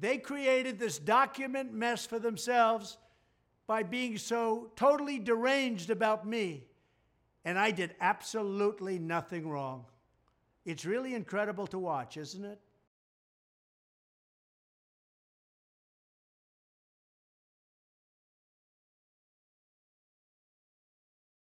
They created this document mess for themselves by being so totally deranged about me. And I did absolutely nothing wrong. It's really incredible to watch, isn't it?